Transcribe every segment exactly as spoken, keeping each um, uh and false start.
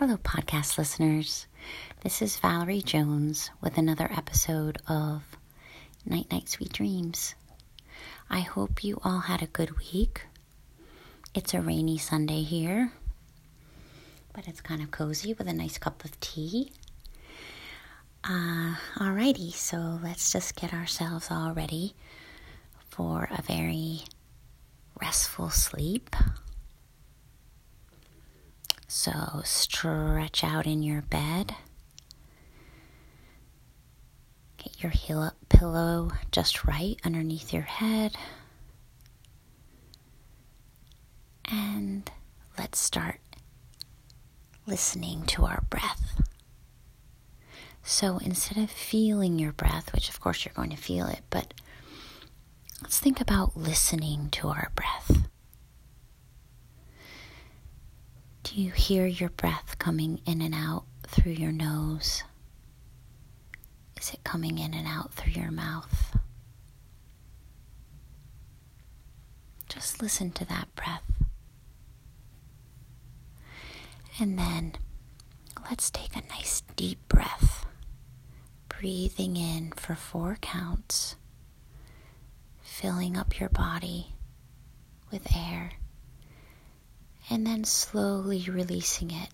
Hello, podcast listeners. This is Valerie Jones with another episode of Night Night Sweet Dreams. I hope you all had a good week. It's a rainy Sunday here, but it's kind of cozy with a nice cup of tea. Uh, alrighty, so let's just get ourselves all ready for a very restful sleep. So stretch out in your bed. Get your heel- pillow just right underneath your head. And let's start listening to our breath. So instead of feeling your breath, which of course you're going to feel it, but let's think about listening to our breath. Do you hear your breath coming in and out through your nose? Is it coming in and out through your mouth? Just listen to that breath. And then let's take a nice deep breath, breathing in for four counts, filling up your body with air. And then slowly releasing it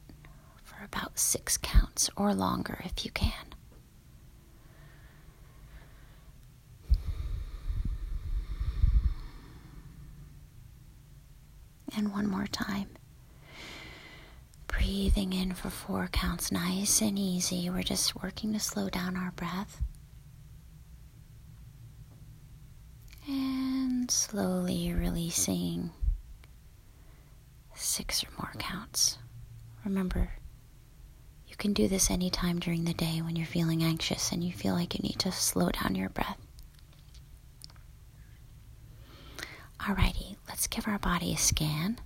for about six counts or longer if you can. And one more time. Breathing in for four counts, nice and easy. We're just working to slow down our breath. And slowly releasing. Six or more counts. Remember, you can do this anytime during the day when you're feeling anxious and you feel like you need to slow down your breath. Alrighty, let's give our body a scan.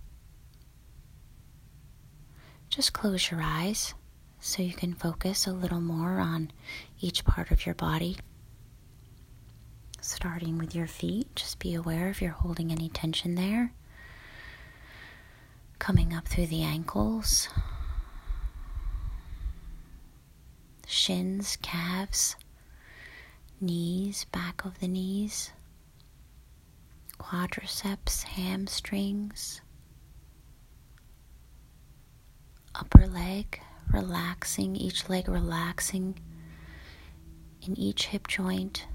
Just close your eyes so you can focus a little more on each part of your body. Starting with your feet, just be aware if you're holding any tension there. Coming up through the ankles, shins, calves, knees, back of the knees, quadriceps, hamstrings, upper leg, relaxing, each leg relaxing in each hip joint,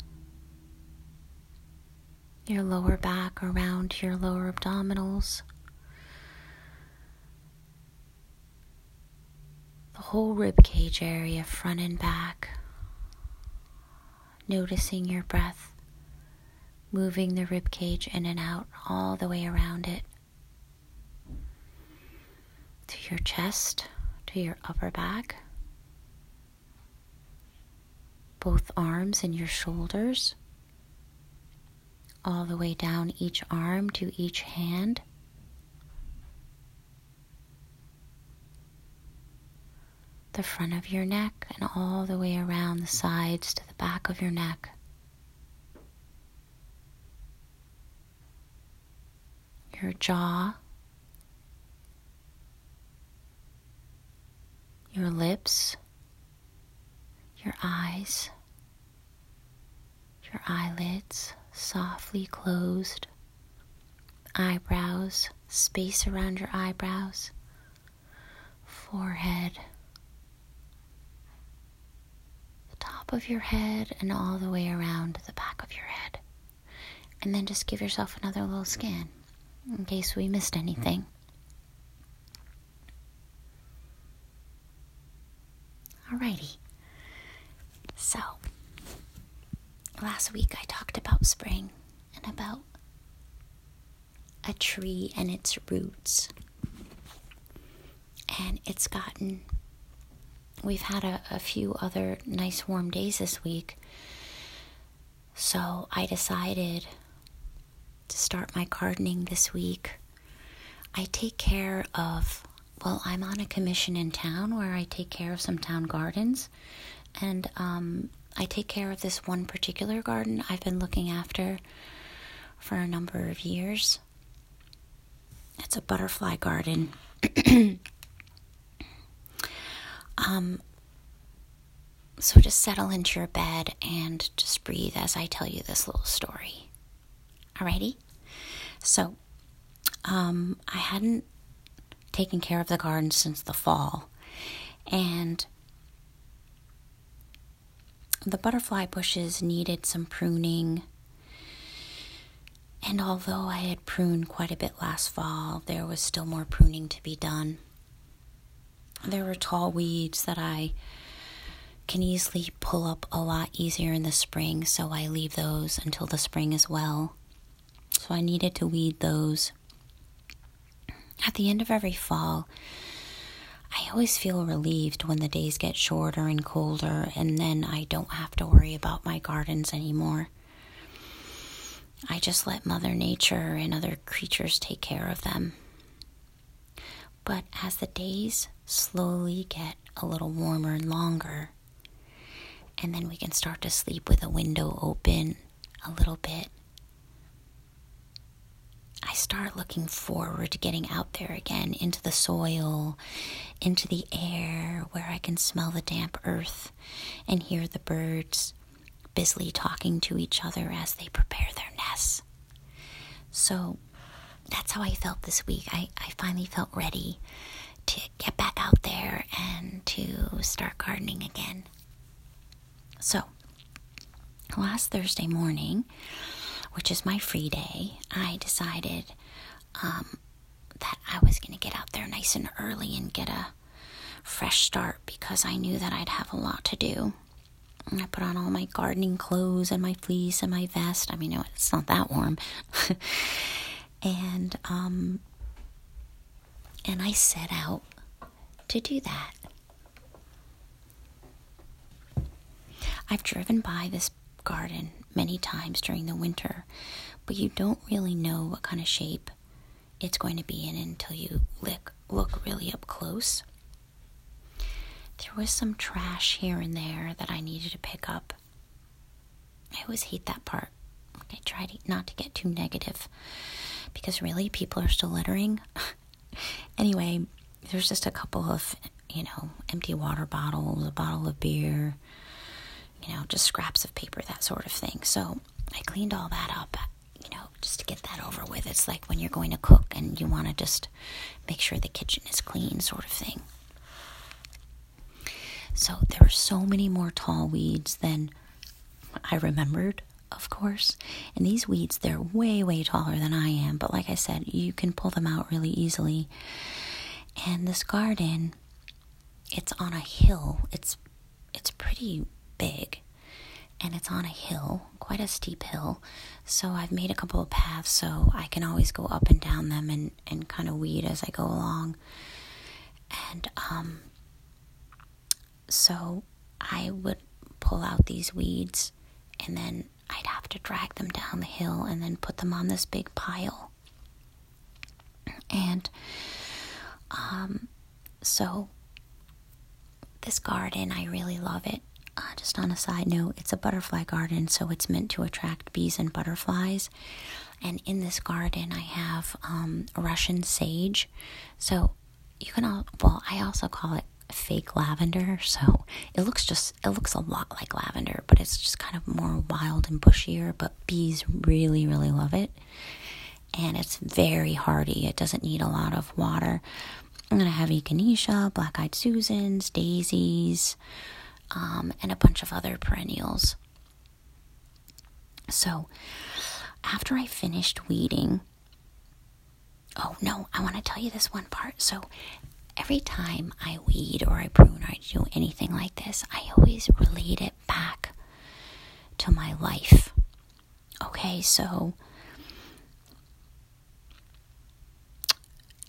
your lower back around your lower abdominals. The whole ribcage area, front and back. Noticing your breath, moving the ribcage in and out, all the way around it. To your chest, to your upper back. Both arms and your shoulders. All the way down each arm to each hand. The front of your neck and all the way around the sides to the back of your neck. Your jaw, your lips, your eyes, your eyelids softly closed, eyebrows, space around your eyebrows, forehead, top of your head and all the way around the back of your head. And then just give yourself another little scan in case we missed anything. Alrighty. So, last week I talked about spring and about a tree and its roots. And it's gotten... We've had a, a few other nice warm days this week, so I decided to start my gardening this week. I take care of, well, I'm on a commission in town where I take care of some town gardens, and um, I take care of this one particular garden I've been looking after for a number of years. It's a butterfly garden. Um, so just settle into your bed and just breathe as I tell you this little story. Alrighty? So, um, I hadn't taken care of the garden since the fall. And the butterfly bushes needed some pruning. And although I had pruned quite a bit last fall, there was still more pruning to be done. There were tall weeds that I can easily pull up a lot easier in the spring, so I leave those until the spring as well. So I needed to weed those. At the end of every fall, I always feel relieved when the days get shorter and colder, and then I don't have to worry about my gardens anymore. I just let Mother Nature and other creatures take care of them. But as the days slowly get a little warmer and longer, and then we can start to sleep with a window open a little bit, I start looking forward to getting out there again, into the soil, into the air, where I can smell the damp earth and hear the birds busily talking to each other as they prepare their nests. So that's how I felt this week. I, I finally felt ready to get back out there and to start gardening again. So last Thursday morning, which is my free day, I decided um, that I was going to get out there nice and early and get a fresh start because I knew that I'd have a lot to do. I put on all my gardening clothes and my fleece and my vest. I mean, it's not that warm. and um, and I set out to do that. I've driven by this garden many times during the winter, but you don't really know what kind of shape it's going to be in until you look, look really up close. There was some trash here and there that I needed to pick up. I always hate that part. I try to, not to get too negative, because really, people are still littering. Anyway, there's just a couple of, you know, empty water bottles, a bottle of beer, you know, just scraps of paper, that sort of thing. So I cleaned all that up, you know, just to get that over with. It's like when you're going to cook and you want to just make sure the kitchen is clean, sort of thing. So there were so many more tall weeds than I remembered, of course. And these weeds, they're way, way taller than I am. But like I said, you can pull them out really easily. And this garden, it's on a hill. It's it's pretty big. And it's on a hill, quite a steep hill. So I've made a couple of paths so I can always go up and down them and, and kind of weed as I go along. And, um... So I would pull out these weeds and then I'd have to drag them down the hill and then put them on this big pile. And um, so this garden, I really love it. Uh, just on a side note, it's a butterfly garden, so it's meant to attract bees and butterflies. And in this garden, I have um, Russian sage. So you can all, well, I also call it fake lavender, so it looks just it looks a lot like lavender, but it's just kind of more wild and bushier, but bees really really love it, and it's very hardy. It doesn't need a lot of water. I'm gonna have echinacea, black-eyed Susans, daisies, um, and a bunch of other perennials. So after I finished weeding, oh no I want to tell you this one part. So every time I weed or I prune or I do anything like this, I always relate it back to my life. Okay, so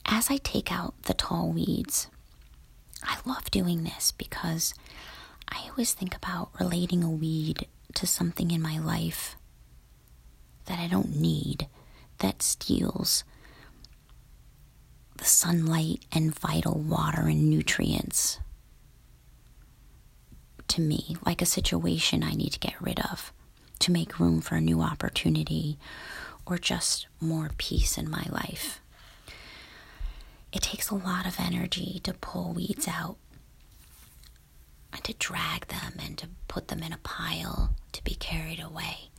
as I take out the tall weeds, I love doing this because I always think about relating a weed to something in my life that I don't need, that steals the sunlight and vital water and nutrients to me, like a situation I need to get rid of to make room for a new opportunity or just more peace in my life. It takes a lot of energy to pull weeds out, and to drag them and to put them in a pile to be carried away.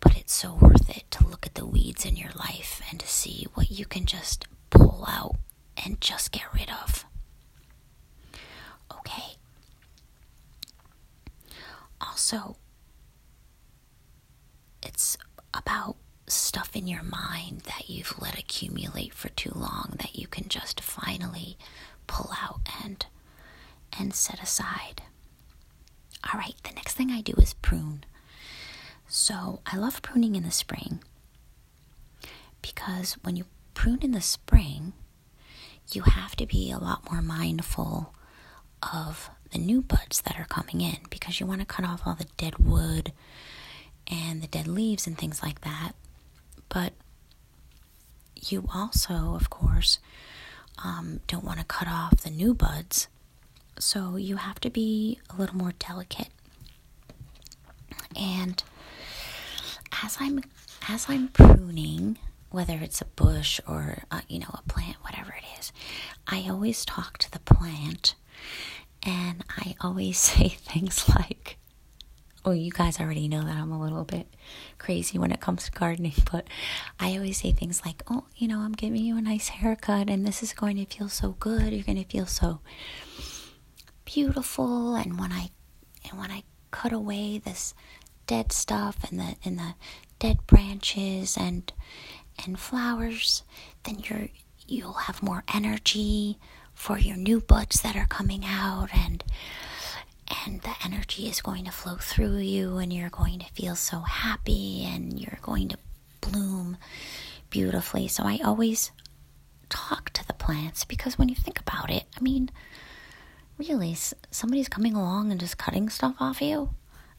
But it's so worth it to look at the weeds in your life and to see what you can just pull out and just get rid of. Okay. Also, it's about stuff in your mind that you've let accumulate for too long that you can just finally pull out and and set aside. All right, the next thing I do is prune. So I love pruning in the spring because when you prune in the spring, you have to be a lot more mindful of the new buds that are coming in because you want to cut off all the dead wood and the dead leaves and things like that. But you also, of course, um, don't want to cut off the new buds. So you have to be a little more delicate. And as I'm as I'm pruning, whether it's a bush or, a, you know, a plant, whatever it is, I always talk to the plant. And I always say things like, oh, you guys already know that I'm a little bit crazy when it comes to gardening, but I always say things like, oh, you know, I'm giving you a nice haircut and this is going to feel so good. You're going to feel so beautiful. And when I, and when I cut away this dead stuff and the, and the dead branches and, and flowers, then you're, you'll have more energy for your new buds that are coming out, and and the energy is going to flow through you, and you're going to feel so happy, and you're going to bloom beautifully. So I always talk to the plants, because when you think about it, I mean, really, somebody's coming along and just cutting stuff off you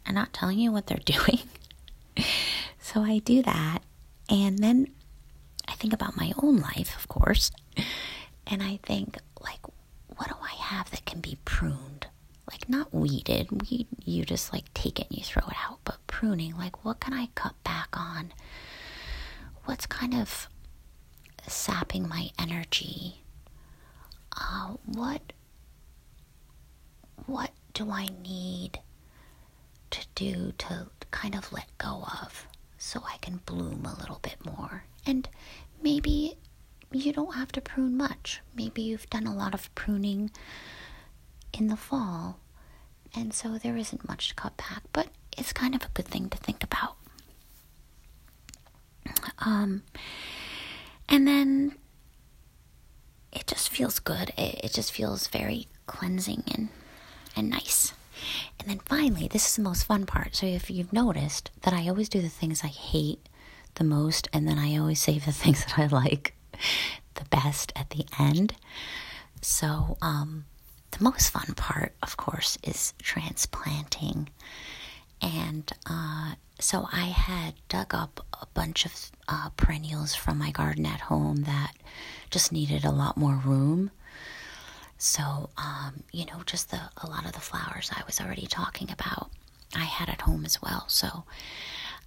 and not telling you what they're doing. So I do that, and then I think about my own life, of course, and I think, like, what do I have that can be pruned? Like, not weeded. Weed, you just, like, take it and you throw it out. But pruning, like, what can I cut back on? What's kind of sapping my energy? Uh, what, what do I need to do to kind of let go of so I can bloom a little bit more? And maybe you don't have to prune much. Maybe you've done a lot of pruning in the fall, and so there isn't much to cut back, but it's kind of a good thing to think about. Um, and then it just feels good. It, it just feels very cleansing and, and nice. And then finally, this is the most fun part. So if you've noticed that I always do the things I hate the most, and then I always save the things that I like the best at the end. So um, the most fun part, of course, is transplanting. And uh, so I had dug up a bunch of uh, perennials from my garden at home that just needed a lot more room. So, um, you know, just the a lot of the flowers I was already talking about, I had at home as well. So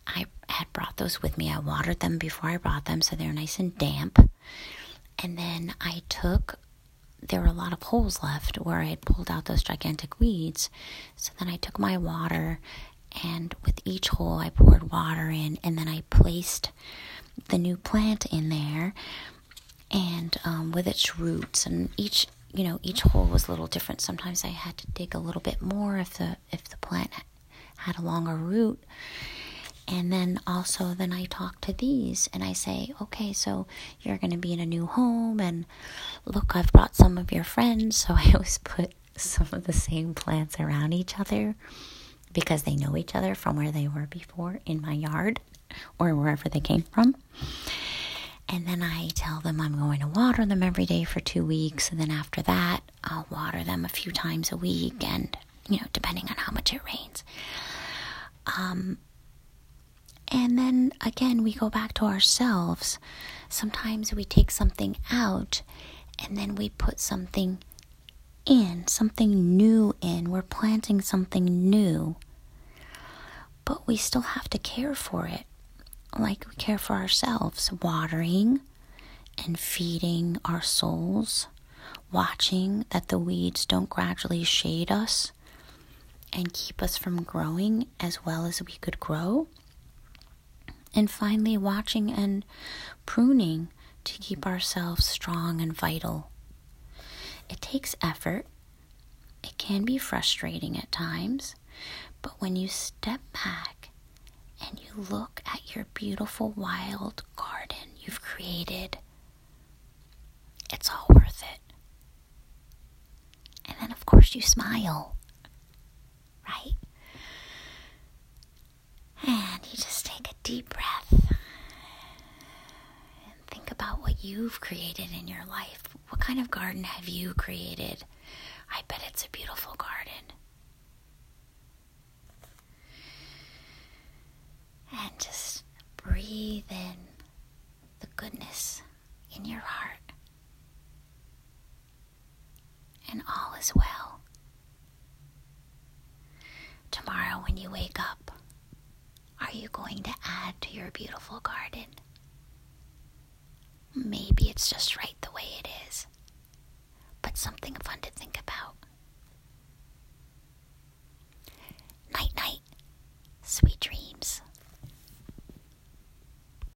I had brought those with me. I watered them before I brought them, so they're nice and damp. And then I took, there were a lot of holes left where I had pulled out those gigantic weeds. So then I took my water, and with each hole I poured water in, and then I placed the new plant in there, and um, with its roots. And each, you know, each hole was a little different. Sometimes I had to dig a little bit more if the if the plant had a longer root. And then also, then I talk to these and I say, okay, so you're going to be in a new home, and look, I've brought some of your friends. So I always put some of the same plants around each other because they know each other from where they were before in my yard or wherever they came from. And then I tell them I'm going to water them every day for two weeks. And then after that, I'll water them a few times a week, and, you know, depending on how much it rains. Um... And then, again, we go back to ourselves. Sometimes we take something out and then we put something in, something new in. We're planting something new. But we still have to care for it, like we care for ourselves. Watering and feeding our souls. Watching that the weeds don't gradually shade us and keep us from growing as well as we could grow. And finally, watching and pruning to keep ourselves strong and vital. It takes effort. It can be frustrating at times, but when you step back and you look at your beautiful wild garden you've created, it's all worth it. And then, of course, you smile, right? And you just take a deep breath and think about what you've created in your life. What kind of garden have you created? I bet it's a beautiful garden. And just breathe in the goodness in your heart. And all is well. Tomorrow when you wake up, are you going to add to your beautiful garden? Maybe it's just right the way it is, but something fun to think about.